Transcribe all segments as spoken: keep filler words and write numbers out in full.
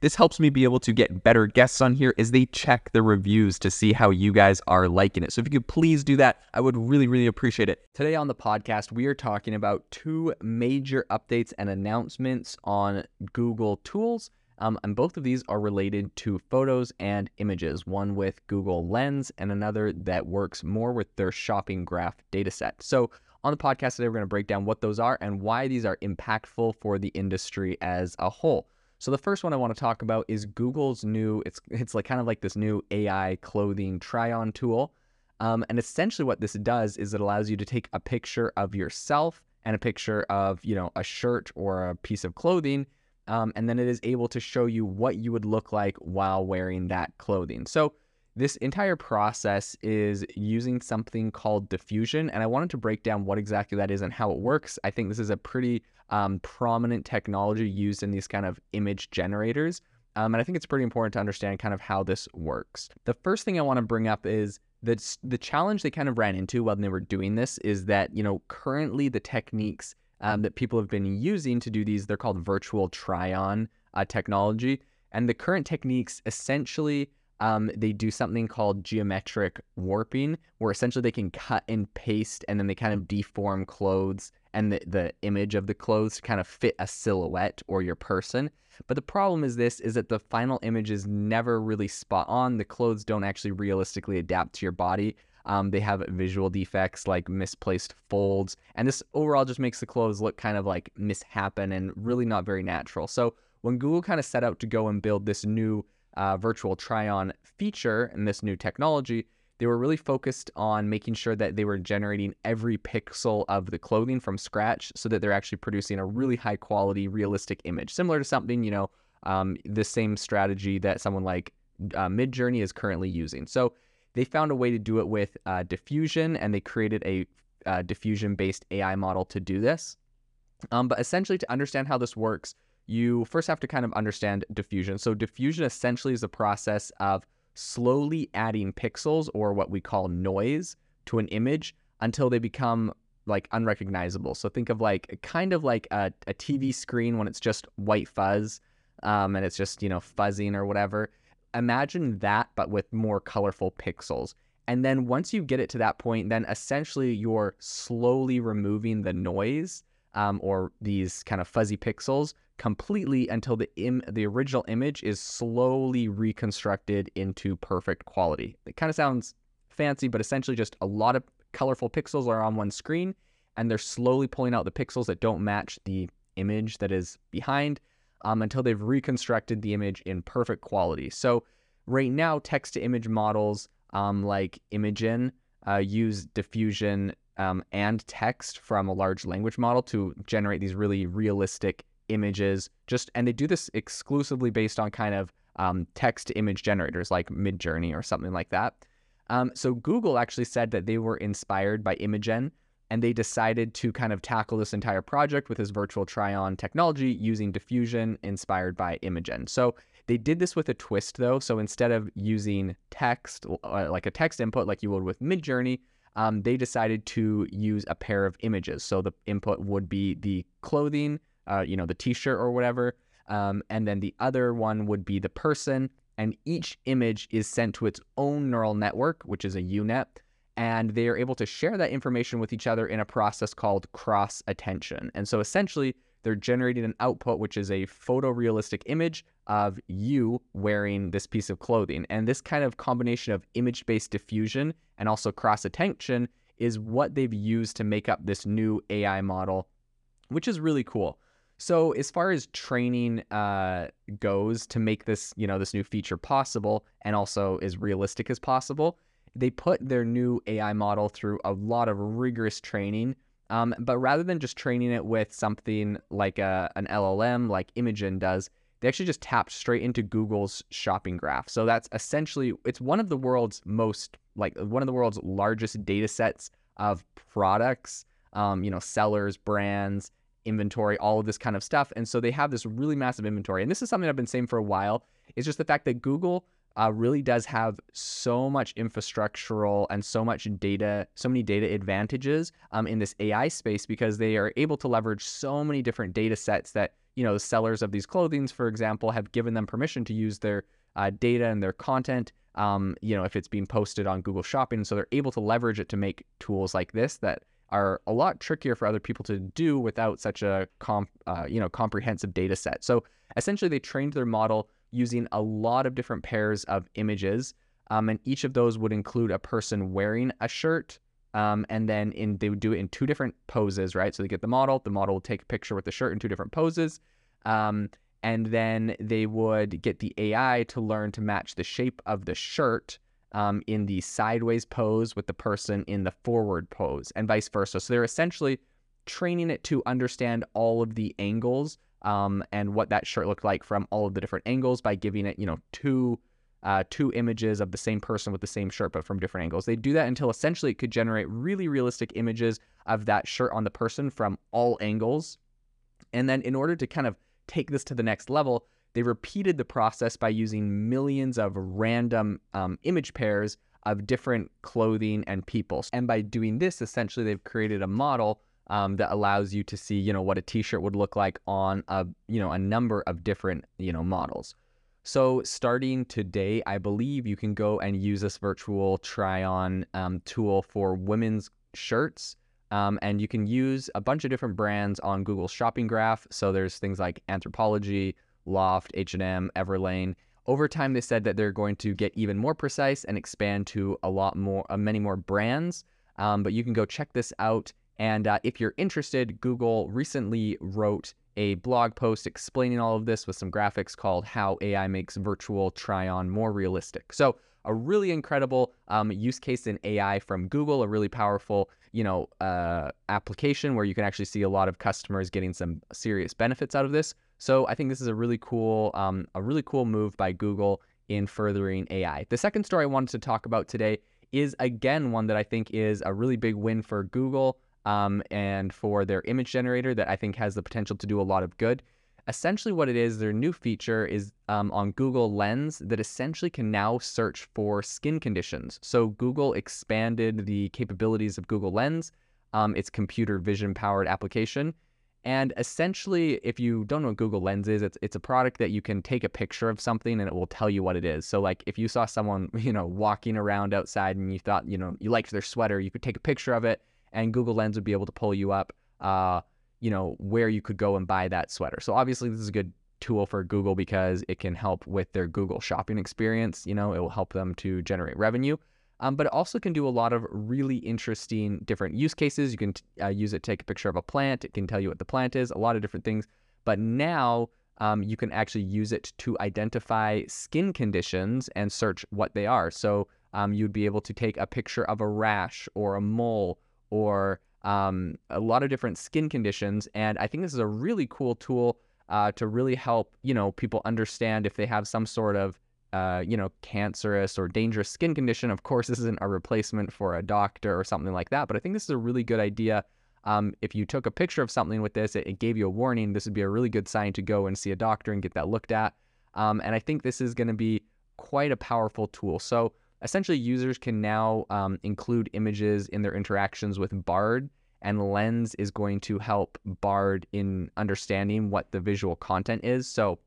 This helps me be able to get better guests on here as they check the reviews to see how you guys are liking it. So if you could please do that, I would really, really appreciate it. Today on the podcast, we are talking about two major updates and announcements on Google tools. Um, and both of these are related to photos and images, one with Google Lens and another that works more with their shopping graph dataset. So on the podcast today, we're going to break down what those are and why these are impactful for the industry as a whole. So the first one I want to talk about is Google's new, it's it's like kind of like this new A I clothing try-on tool. Um, and essentially what this does is it allows you to take a picture of yourself and a picture of, you know, a shirt or a piece of clothing. Um, and then it is able to show you what you would look like while wearing that clothing. So this entire process is using something called Diffusion. And I wanted to break down what exactly that is and how it works. I think this is a pretty um, prominent technology used in these kind of image generators. Um, and I think it's pretty important to understand kind of how this works. The first thing I want to bring up is that the challenge they kind of ran into while they were doing this is that, you know, currently the techniques Um, that people have been using to do these, they're called virtual try-on uh, technology. And the current techniques, essentially, um, they do something called geometric warping, where essentially they can cut and paste, and then they kind of deform clothes and the, the image of the clothes to kind of fit a silhouette or your person. But the problem is this, is that the final image is never really spot on. The clothes don't actually realistically adapt to your body. Um, they have visual defects like misplaced folds, and this overall just makes the clothes look kind of like mishappen and really not very natural. So when Google kind of set out to go and build this new uh, virtual try-on feature and this new technology, they were really focused on making sure that they were generating every pixel of the clothing from scratch so that they're actually producing a really high quality, realistic image, similar to something, you know, um, the same strategy that someone like uh, Midjourney is currently using. So they found a way to do it with uh, diffusion, and they created a uh, diffusion-based A I model to do this. Um, but essentially, to understand how this works, you first have to kind of understand diffusion. So diffusion essentially is the process of slowly adding pixels, or what we call noise, to an image until they become like unrecognizable. So think of like kind of like a, a T V screen when it's just white fuzz, um, and it's just, you know, fuzzing or whatever. Imagine that, but with more colorful pixels. And then once you get it to that point, then essentially you're slowly removing the noise um, or these kind of fuzzy pixels completely until the im- the original image is slowly reconstructed into perfect quality. It kind of sounds fancy, but essentially just a lot of colorful pixels are on one screen, and they're slowly pulling out the pixels that don't match the image that is behind. Um, until they've reconstructed the image in perfect quality. So right now, text-to-image models um, like Imagen uh, use diffusion um, and text from a large language model to generate these really realistic images. Just and they do this exclusively based on kind of um, text-to-image generators like Midjourney or something like that. Um, so Google actually said that they were inspired by Imagen, and they decided to kind of tackle this entire project with this virtual try-on technology using diffusion inspired by Imagen. So they did this with a twist, though. So instead of using text, like a text input like you would with Midjourney, um, they decided to use a pair of images. So the input would be the clothing, uh, you know, the t-shirt or whatever, um, and then the other one would be the person. And each image is sent to its own neural network, which is a U net. And they are able to share that information with each other in a process called cross-attention. And so essentially, they're generating an output, which is a photorealistic image of you wearing this piece of clothing. And this kind of combination of image-based diffusion and also cross-attention is what they've used to make up this new A I model, which is really cool. So as far as training uh, goes to make this, you know, this new feature possible and also as realistic as possible, they put their new A I model through a lot of rigorous training. Um, but rather than just training it with something like a, an L L M like Imagen does, they actually just tapped straight into Google's shopping graph. So that's essentially, it's one of the world's most, like one of the world's largest data sets of products, um, you know, sellers, brands, inventory, all of this kind of stuff. And so they have this really massive inventory. And this is something I've been saying for a while. It's just the fact that Google uh, really does have so much infrastructural and so much data, so many data advantages um, in this A I space, because they are able to leverage so many different data sets that, you know, the sellers of these clothings, for example, have given them permission to use their uh, data and their content, um, you know, if it's being posted on Google Shopping. So they're able to leverage it to make tools like this that are a lot trickier for other people to do without such a, comp, uh, you know, comprehensive data set. So essentially they trained their model using a lot of different pairs of images. Um, and each of those would include a person wearing a shirt. Um, and then in, they would do it in two different poses, right? So they get the model, the model will take a picture with the shirt in two different poses. Um, and then they would get the A I to learn to match the shape of the shirt um, in the sideways pose with the person in the forward pose and vice versa. So they're essentially training it to understand all of the angles um, and what that shirt looked like from all of the different angles by giving it, you know, two Uh, two images of the same person with the same shirt, but from different angles. They do that until essentially it could generate really realistic images of that shirt on the person from all angles. And then in order to kind of take this to the next level, they repeated the process by using millions of random um, image pairs of different clothing and people. And by doing this, essentially they've created a model um, that allows you to see, you know, what a t-shirt would look like on a, you know, a number of different, you know, models. So starting today, I believe you can go and use this virtual try-on um, tool for women's shirts. Um, and you can use a bunch of different brands on Google's shopping graph. So there's things like Anthropologie, Loft, H and M, Everlane. Over time, they said that they're going to get even more precise and expand to a lot more, uh, many more brands. Um, but you can go check this out. And uh, if you're interested, Google recently wrote a blog post explaining all of this with some graphics called How A I Makes Virtual Try-On More Realistic. So a really incredible um, use case in A I from Google, a really powerful, you know, uh, application where you can actually see a lot of customers getting some serious benefits out of this. So I think this is a really cool, um, a really cool move by Google in furthering A I. The second story I wanted to talk about today is again one that I think is a really big win for Google. Um, and for their image generator that I think has the potential to do a lot of good. Essentially what it is, their new feature is um, on Google Lens that essentially can now search for skin conditions. So Google expanded the capabilities of Google Lens, um, its computer vision powered application. And essentially, if you don't know what Google Lens is, it's, it's a product that you can take a picture of something and it will tell you what it is. So like if you saw someone, you know, walking around outside and you thought, you know, you liked their sweater, you could take a picture of it. And Google Lens would be able to pull you up, uh, you know, where you could go and buy that sweater. So obviously this is a good tool for Google because it can help with their Google shopping experience. You know, it will help them to generate revenue, um, but it also can do a lot of really interesting different use cases. You can uh, use it to take a picture of a plant. It can tell you what the plant is, a lot of different things. But now um, you can actually use it to identify skin conditions and search what they are. So um, you'd be able to take a picture of a rash or a mole or um, a lot of different skin conditions. And I think this is a really cool tool uh, to really help, you know, people understand if they have some sort of, uh, you know, cancerous or dangerous skin condition. Of course, this isn't a replacement for a doctor or something like that. But I think this is a really good idea. Um, if you took a picture of something with this, it, it gave you a warning. This would be a really good sign to go and see a doctor and get that looked at. Um, and I think this is going to be quite a powerful tool. So essentially, users can now um, include images in their interactions with Bard, and Lens is going to help Bard in understanding what the visual content is. So,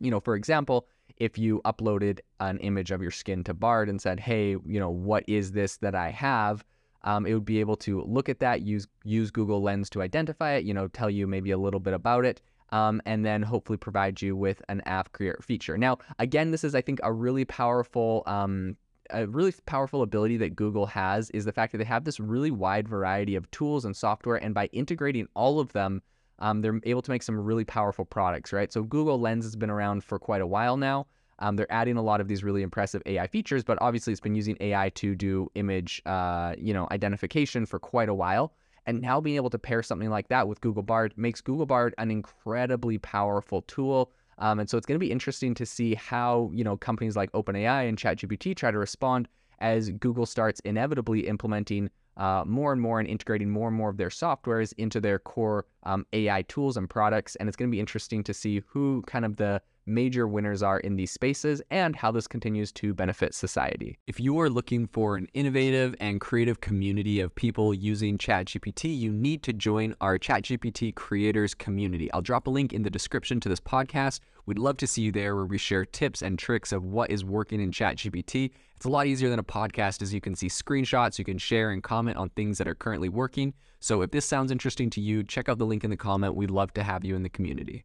you know, for example, if you uploaded an image of your skin to Bard and said, hey, you know, what is this that I have? Um, it would be able to look at that, use, use Google Lens to identify it, you know, tell you maybe a little bit about it. Um, and then hopefully provide you with an app creator feature. Now, again, this is, I think, a really powerful um A really powerful ability that Google has is the fact that they have this really wide variety of tools and software, and by integrating all of them, um, they're able to make some really powerful products, right? So Google Lens has been around for quite a while now. Um, they're adding a lot of these really impressive A I features, but obviously it's been using A I to do image, uh, you know, identification for quite a while. And now being able to pair something like that with Google Bard makes Google Bard an incredibly powerful tool. Um, and so it's going to be interesting to see how, you know, companies like OpenAI and ChatGPT try to respond as Google starts inevitably implementing uh, more and more and integrating more and more of their softwares into their core um, A I tools and products. And it's going to be interesting to see who kind of the major winners are in these spaces and how this continues to benefit society. If you are looking for an innovative and creative community of people using ChatGPT, you need to join our ChatGPT creators community. I'll drop a link in the description to this podcast. We'd love to see you there, where we share tips and tricks of what is working in ChatGPT. It's a lot easier than a podcast, as you can see screenshots, you can share and comment on things that are currently working. So if this sounds interesting to you, check out the link in the comment. We'd love to have you in the community.